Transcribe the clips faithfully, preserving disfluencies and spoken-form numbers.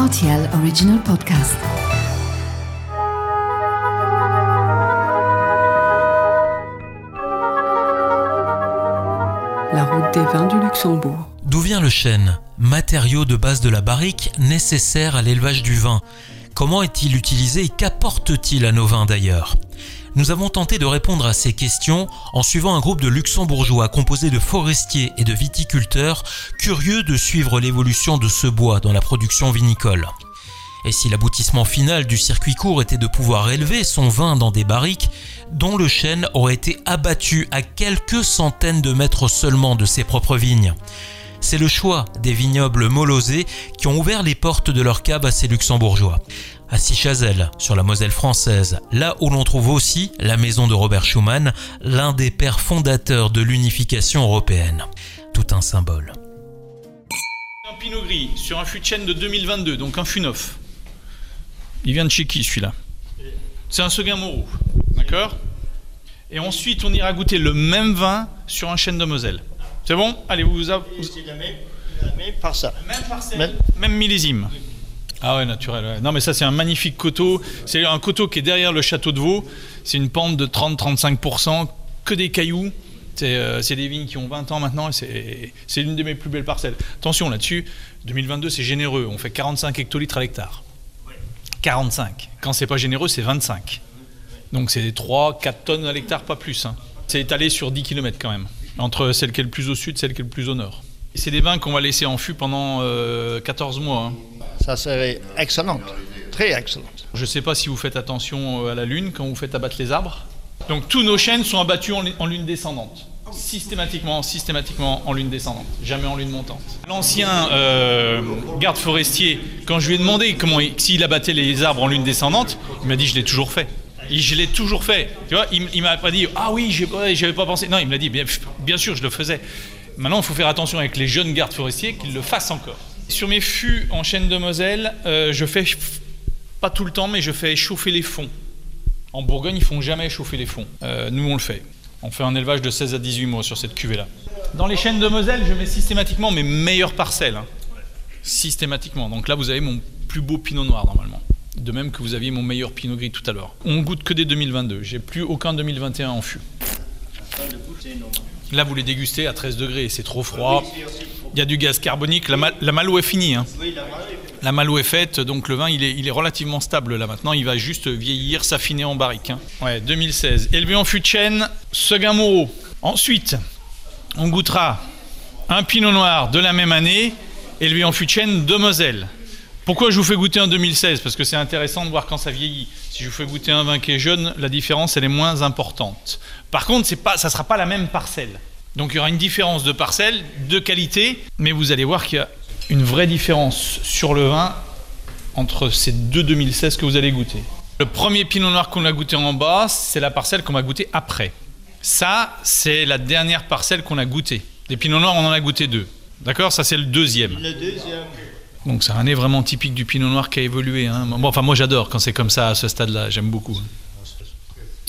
R T L Original Podcast. La route des vins du Luxembourg. D'où vient le chêne, matériau de base de la barrique nécessaire à l'élevage du vin? Comment est-il utilisé et qu'apporte-t-il à nos vins d'ailleurs? Nous avons tenté de répondre à ces questions en suivant un groupe de luxembourgeois composé de forestiers et de viticulteurs curieux de suivre l'évolution de ce bois dans la production vinicole. Et si l'aboutissement final du circuit court était de pouvoir élever son vin dans des barriques dont le chêne aurait été abattu à quelques centaines de mètres seulement de ses propres vignes. C'est le choix des vignobles Molozay qui ont ouvert les portes de leur cave à ces luxembourgeois. À Schizel, sur la Moselle française, là où l'on trouve aussi la maison de Robert Schumann, l'un des pères fondateurs de l'unification européenne. Tout un symbole. Un pinot gris sur un fût de chêne de deux mille vingt-deux, donc un fût neuf. Il vient de chez qui celui-là? C'est un Seguin-Moreau, d'accord? Et ensuite on ira goûter le même vin sur un chêne de Moselle. C'est bon? Allez, vous vous... A... C'est la même, la même par ça. Même parcelle, même, même millésime. Ah ouais, naturel. Ouais. Non mais ça c'est un magnifique coteau. C'est un coteau qui est derrière le château de Vaud. C'est une pente de trente à trente-cinq pour cent, que des cailloux. C'est, euh, c'est des vignes qui ont vingt ans maintenant et c'est, c'est l'une de mes plus belles parcelles. Attention là-dessus, deux mille vingt-deux c'est généreux. On fait quarante-cinq hectolitres à l'hectare. quarante-cinq. Quand c'est pas généreux, c'est vingt-cinq. Donc c'est trois à quatre tonnes à l'hectare, pas plus. Hein. C'est étalé sur dix kilomètres quand même. Entre celle qui est le plus au sud et celle qui est le plus au nord. Et c'est des vins qu'on va laisser en fût pendant euh, quatorze mois. Hein. Ça serait excellent, très excellent. Je ne sais pas si vous faites attention à la lune quand vous faites abattre les arbres. Donc tous nos chênes sont abattus en lune descendante, systématiquement, systématiquement en lune descendante, jamais en lune montante. L'ancien euh, garde forestier, quand je lui ai demandé comment il, s'il abattait les arbres en lune descendante, il m'a dit je l'ai toujours fait. Et je l'ai toujours fait. Tu vois, il, il m'a pas dit ah oui, j'ai, ouais, j'avais pas pensé. Non, il me l'a dit bien, bien sûr, je le faisais. Maintenant, il faut faire attention avec les jeunes gardes forestiers qu'ils le fassent encore. Sur mes fûts en chêne de Moselle, euh, je fais pas tout le temps, mais je fais chauffer les fonds. En Bourgogne, ils font jamais chauffer les fonds. Euh, nous, on le fait. On fait un élevage de seize à dix-huit mois sur cette cuvée-là. Dans les chênes de Moselle, je mets systématiquement mes meilleures parcelles. Hein. Systématiquement. Donc là, vous avez mon plus beau pinot noir normalement. De même que vous aviez mon meilleur pinot gris tout à l'heure. On goûte que des deux mille vingt-deux, j'ai plus aucun deux mille vingt et un en fût. Là vous les dégustez à treize degrés, c'est trop froid, il y a du gaz carbonique, la, ma- la malo est finie. Hein. La malo est faite, donc le vin il est, il est relativement stable là maintenant, il va juste vieillir, s'affiner en barrique. Hein. Ouais, deux mille seize, élevé en fût de chêne, Seguin-Moreau. Ensuite, on goûtera un pinot noir de la même année, élevé en fût de chêne de Moselle. Pourquoi je vous fais goûter un deux mille seize? Parce que c'est intéressant de voir quand ça vieillit. Si je vous fais goûter un vin qui est jeune, la différence elle est moins importante. Par contre, c'est pas, ça ne sera pas la même parcelle. Donc il y aura une différence de parcelle, de qualité, mais vous allez voir qu'il y a une vraie différence sur le vin entre ces deux deux mille seize que vous allez goûter. Le premier pinot noir qu'on a goûté en bas, c'est la parcelle qu'on va goûter après. Ça, c'est la dernière parcelle qu'on a goûtée. Des pinots noirs, on en a goûté deux. D'accord? Ça, c'est le deuxième. Le deuxième. Donc c'est un nez vraiment typique du pinot noir qui a évolué. Hein. Bon, enfin moi j'adore quand c'est comme ça à ce stade-là, j'aime beaucoup.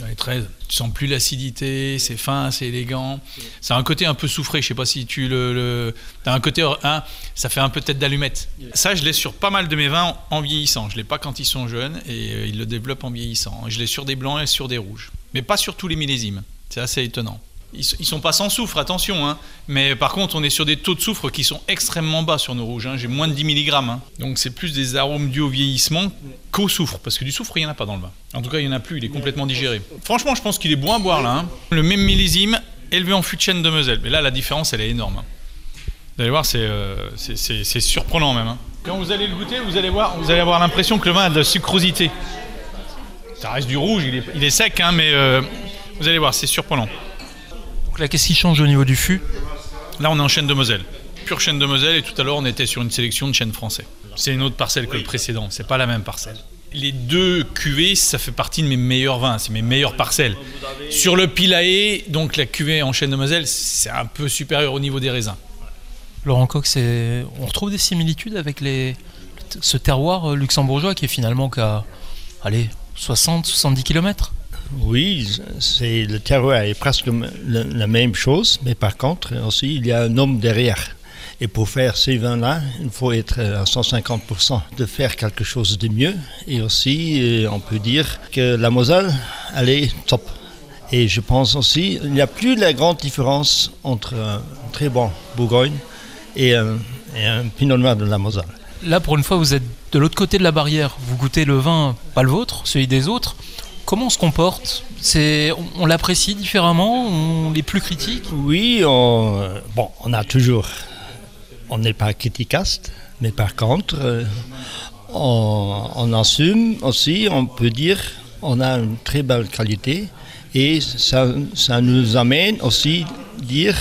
Les treize, tu sens plus l'acidité, c'est fin, c'est élégant. Ça a un côté un peu soufré, je sais pas si tu le... le... T'as un côté, hein, ça fait un peu tête d'allumette. Ça je l'ai sur pas mal de mes vins en vieillissant. Je l'ai pas quand ils sont jeunes et ils le développent en vieillissant. Je l'ai sur des blancs et sur des rouges. Mais pas sur tous les millésimes, c'est assez étonnant. Ils ne sont pas sans soufre, attention, hein. Mais par contre on est sur des taux de soufre qui sont extrêmement bas sur nos rouges, hein. J'ai moins de dix milligrammes. Hein. Donc c'est plus des arômes dus au vieillissement qu'au soufre, parce que du soufre il n'y en a pas dans le vin. En tout cas il n'y en a plus, il est complètement digéré. Franchement je pense qu'il est bon à boire là. Hein. Le même millésime, élevé en fût de chêne de Moselle. Mais là la différence elle est énorme. Hein. Vous allez voir c'est, euh, c'est, c'est, c'est surprenant même. Hein. Quand vous allez le goûter, vous allez, voir, vous allez avoir l'impression que le vin a de la sucrosité. Ça reste du rouge, il est, il est sec, hein, mais euh, vous allez voir c'est surprenant. Là, qu'est-ce qui change au niveau du fût? Là, on est en chêne de Moselle. Pure chêne de Moselle, et tout à l'heure, on était sur une sélection de chêne français. C'est une autre parcelle que le précédent, c'est pas la même parcelle. Les deux cuvées, ça fait partie de mes meilleurs vins, c'est mes meilleures parcelles. Sur le Pilae, donc la cuvée en chêne de Moselle, c'est un peu supérieur au niveau des raisins. Laurent Kox, c'est... on retrouve des similitudes avec les... ce terroir luxembourgeois qui est finalement qu'à allez, soixante à soixante-dix kilomètres. Oui, c'est, le terroir est presque la, la même chose, mais par contre, aussi, il y a un homme derrière. Et pour faire ces vins-là, il faut être à cent cinquante pour cent de faire quelque chose de mieux. Et aussi, on peut dire que la Moselle, elle est top. Et je pense aussi, il n'y a plus la grande différence entre un très bon Bourgogne et un, et un Pinot Noir de la Moselle. Là, pour une fois, vous êtes de l'autre côté de la barrière. Vous goûtez le vin, pas le vôtre, celui des autres. Comment on se comporte ? C'est, on, on l'apprécie différemment ? On est plus critique ? Oui, on, bon, on a toujours... On n'est pas criticaste, mais par contre, euh, on, on assume aussi, on peut dire, on a une très belle qualité et ça, ça nous amène aussi à dire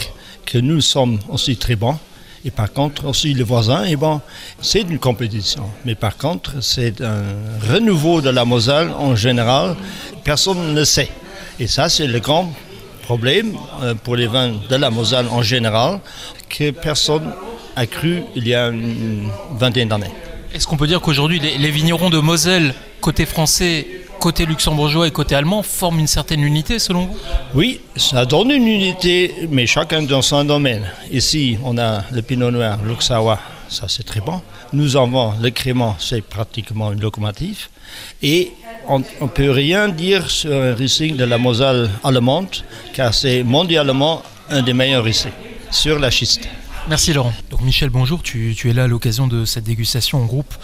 que nous sommes aussi très bons. Et par contre, aussi le voisin est bon. C'est une compétition, mais par contre, c'est un renouveau de la Moselle en général. Personne ne sait. Et ça, c'est le grand problème pour les vins de la Moselle en général, que personne a cru il y a une vingtaine d'années. Est-ce qu'on peut dire qu'aujourd'hui, les, les vignerons de Moselle, côté français, côté luxembourgeois et côté allemand, forment une certaine unité, selon vous ? Oui, ça donne une unité, mais chacun dans son domaine. Ici, on a le Pinot Noir, l'Oxawa, ça c'est très bon. Nous avons le Crément, c'est pratiquement une locomotive. Et on ne peut rien dire sur un Riesling de la Moselle allemande, car c'est mondialement un des meilleurs Riesling sur la schiste. Merci Laurent. Donc Michel, bonjour, tu, tu es là à l'occasion de cette dégustation en groupe,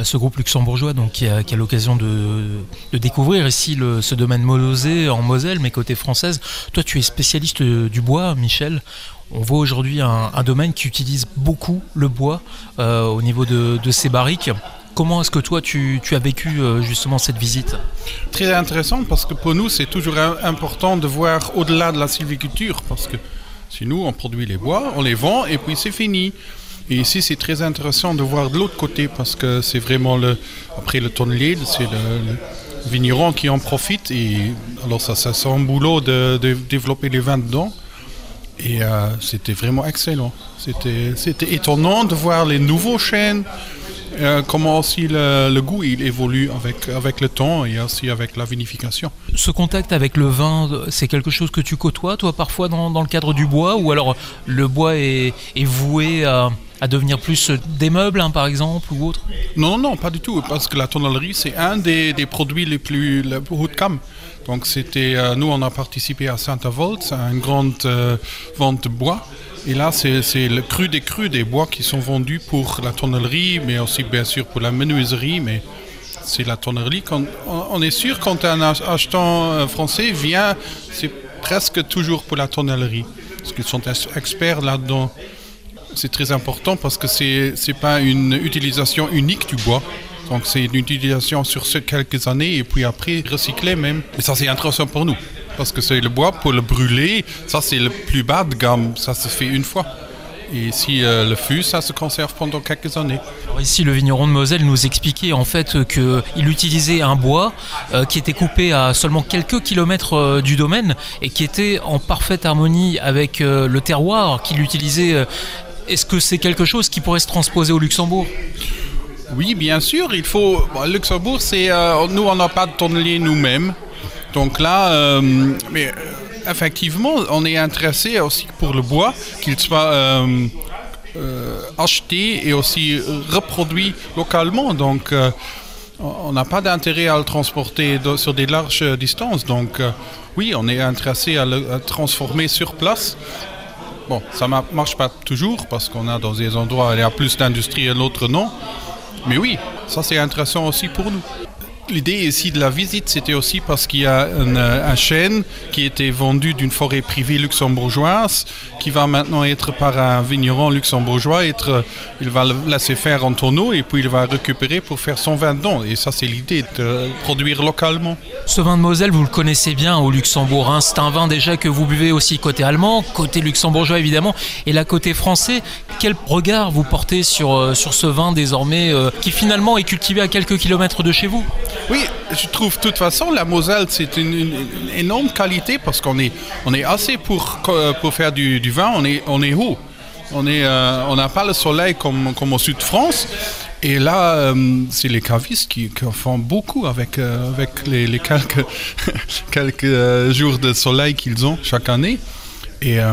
ce groupe luxembourgeois donc, qui a, qui a l'occasion de, de découvrir ici le, ce domaine Molozay en Moselle, mais côté française. Toi tu es spécialiste du bois, Michel. On voit aujourd'hui un, un domaine qui utilise beaucoup le bois euh, au niveau de, de ses barriques. Comment est-ce que toi tu, tu as vécu euh, justement cette visite ? Très intéressant, parce que pour nous c'est toujours important de voir au-delà de la sylviculture, parce que chez nous, on produit les bois, on les vend et puis c'est fini. Et ici, c'est très intéressant de voir de l'autre côté, parce que c'est vraiment, le, après le tonnelier, c'est le, le vigneron qui en profite. Et alors ça, ça c'est un boulot de, de développer les vins dedans. Et euh, c'était vraiment excellent. C'était, c'était étonnant de voir les nouveaux chênes, euh, comment aussi le, le goût il évolue avec, avec le temps et aussi avec la vinification. Ce contact avec le vin, c'est quelque chose que tu côtoies, toi, parfois dans, dans le cadre du bois, ou alors le bois est, est voué à, à devenir plus des meubles, hein, par exemple, ou autre ? Non, non, pas du tout, parce que la tonnellerie, c'est un des, des produits les plus, les plus haut de gamme. Donc c'était, euh, nous on a participé à Saint-Avold, c'est une grande euh, vente de bois. Et là c'est, c'est le cru des crus des bois qui sont vendus pour la tonnellerie, mais aussi bien sûr pour la menuiserie. Mais c'est la tonnellerie. Quand, on, on est sûr quand un achetant français vient, c'est presque toujours pour la tonnellerie. Parce qu'ils sont experts là-dedans. C'est très important parce que c'est, c'est pas une utilisation unique du bois. Donc c'est une utilisation sur ces quelques années et puis après recycler même. Et ça c'est intéressant pour nous parce que c'est le bois pour le brûler, ça c'est le plus bas de gamme, ça se fait une fois. Et ici, euh, le fût, ça se conserve pendant quelques années. Alors ici, le vigneron de Moselle nous expliquait en fait qu'il utilisait un bois euh, qui était coupé à seulement quelques kilomètres euh, du domaine et qui était en parfaite harmonie avec euh, le terroir qu'il utilisait. Euh, est-ce que c'est quelque chose qui pourrait se transposer au Luxembourg ? Oui, bien sûr, il faut... Bon, Luxembourg, c'est... Euh, nous, on n'a pas de tonnelier nous-mêmes. Donc là, euh, mais, effectivement, on est intéressé aussi pour le bois, qu'il soit euh, euh, acheté et aussi reproduit localement. Donc, euh, on n'a pas d'intérêt à le transporter de, sur des larges distances. Donc, euh, oui, on est intéressé à le à transformer sur place. Bon, ça ne marche pas toujours, parce qu'on a dans des endroits où il y a plus d'industrie et l'autre non. Mais oui, ça c'est intéressant aussi pour nous. L'idée ici de la visite, c'était aussi parce qu'il y a une, un chêne qui était vendu d'une forêt privée luxembourgeoise, qui va maintenant être par un vigneron luxembourgeois, être, il va le laisser faire en tonneau et puis il va récupérer pour faire son vin dedans. Et ça, c'est l'idée de produire localement. Ce vin de Moselle, vous le connaissez bien au Luxembourg, hein. C'est un vin déjà que vous buvez aussi côté allemand, côté luxembourgeois évidemment, et là côté français. Quel regard vous portez sur, sur ce vin désormais euh, qui finalement est cultivé à quelques kilomètres de chez vous ? Oui, je trouve de toute façon la Moselle c'est une, une, une énorme qualité parce qu'on est, on est assez pour, pour faire du, du vin, on est, on est haut, on est, euh, on n'a pas le soleil comme, comme au sud de France et là euh, c'est les cavistes qui, qui font beaucoup avec, euh, avec les, les quelques, quelques jours de soleil qu'ils ont chaque année. Et euh,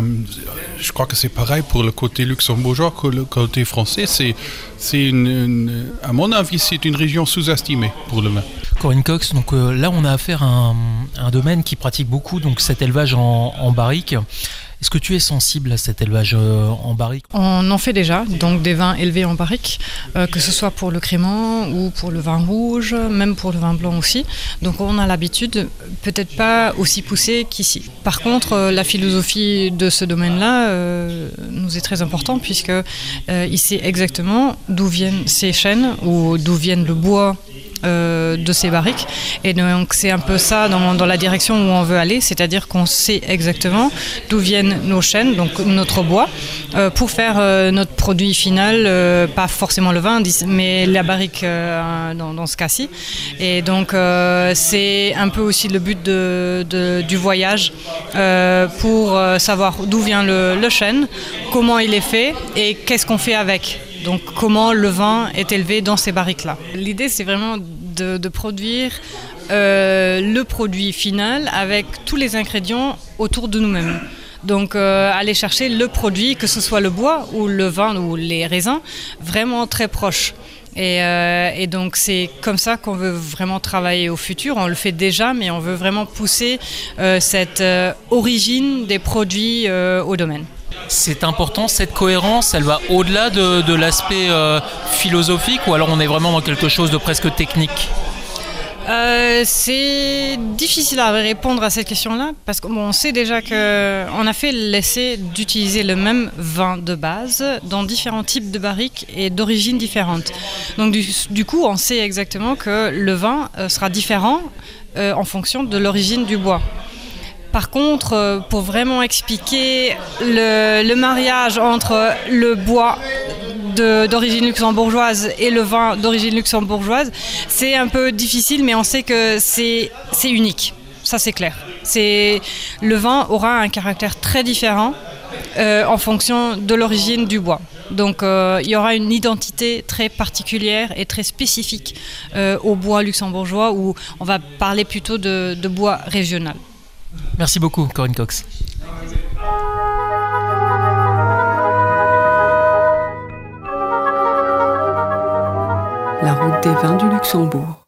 je crois que c'est pareil pour le côté luxembourgeois que le côté français. C'est, c'est une, une, à mon avis, c'est une région sous-estimée pour le vin. Corinne Kox, donc euh, là on a affaire à un, un domaine qui pratique beaucoup donc cet élevage en, en barrique. Est-ce que tu es sensible à cet élevage euh, en barrique ? On en fait déjà, donc des vins élevés en barrique, euh, que ce soit pour le crément ou pour le vin rouge, même pour le vin blanc aussi. Donc on a l'habitude, peut-être pas aussi poussée qu'ici. Par contre, euh, la philosophie de ce domaine-là euh, nous est très importante, puisque euh, il sait exactement d'où viennent ces chênes ou d'où viennent le bois Euh, de ces barriques, et donc c'est un peu ça dans, dans la direction où on veut aller, c'est-à-dire qu'on sait exactement d'où viennent nos chênes, donc notre bois, euh, pour faire euh, notre produit final, euh, pas forcément le vin, mais la barrique euh, dans, dans ce cas-ci. Et donc euh, c'est un peu aussi le but de, de, du voyage, euh, pour savoir d'où vient le, le chêne, comment il est fait et qu'est-ce qu'on fait avec. Donc comment le vin est élevé dans ces barriques-là. L'idée, c'est vraiment de, de produire euh, le produit final avec tous les ingrédients autour de nous-mêmes. Donc euh, aller chercher le produit, que ce soit le bois ou le vin ou les raisins, vraiment très proche. Et, euh, et donc c'est comme ça qu'on veut vraiment travailler au futur. On le fait déjà, mais on veut vraiment pousser euh, cette euh, origine des produits euh, au domaine. C'est important, cette cohérence, elle va au-delà de, de l'aspect euh, philosophique, ou alors on est vraiment dans quelque chose de presque technique ? Euh, c'est difficile à répondre à cette question-là, parce qu'on sait déjà qu'on a fait l'essai d'utiliser le même vin de base dans différents types de barriques et d'origines différentes. Donc du, du coup, on sait exactement que le vin sera différent euh, en fonction de l'origine du bois. Par contre, pour vraiment expliquer le, le mariage entre le bois de, d'origine luxembourgeoise et le vin d'origine luxembourgeoise, c'est un peu difficile, mais on sait que c'est, c'est unique. Ça, c'est clair. C'est, le vin aura un caractère très différent euh, en fonction de l'origine du bois. Donc euh, il y aura une identité très particulière et très spécifique euh, au bois luxembourgeois, où on va parler plutôt de, de bois régional. Merci beaucoup, Corinne Kox. La route des vins du Luxembourg.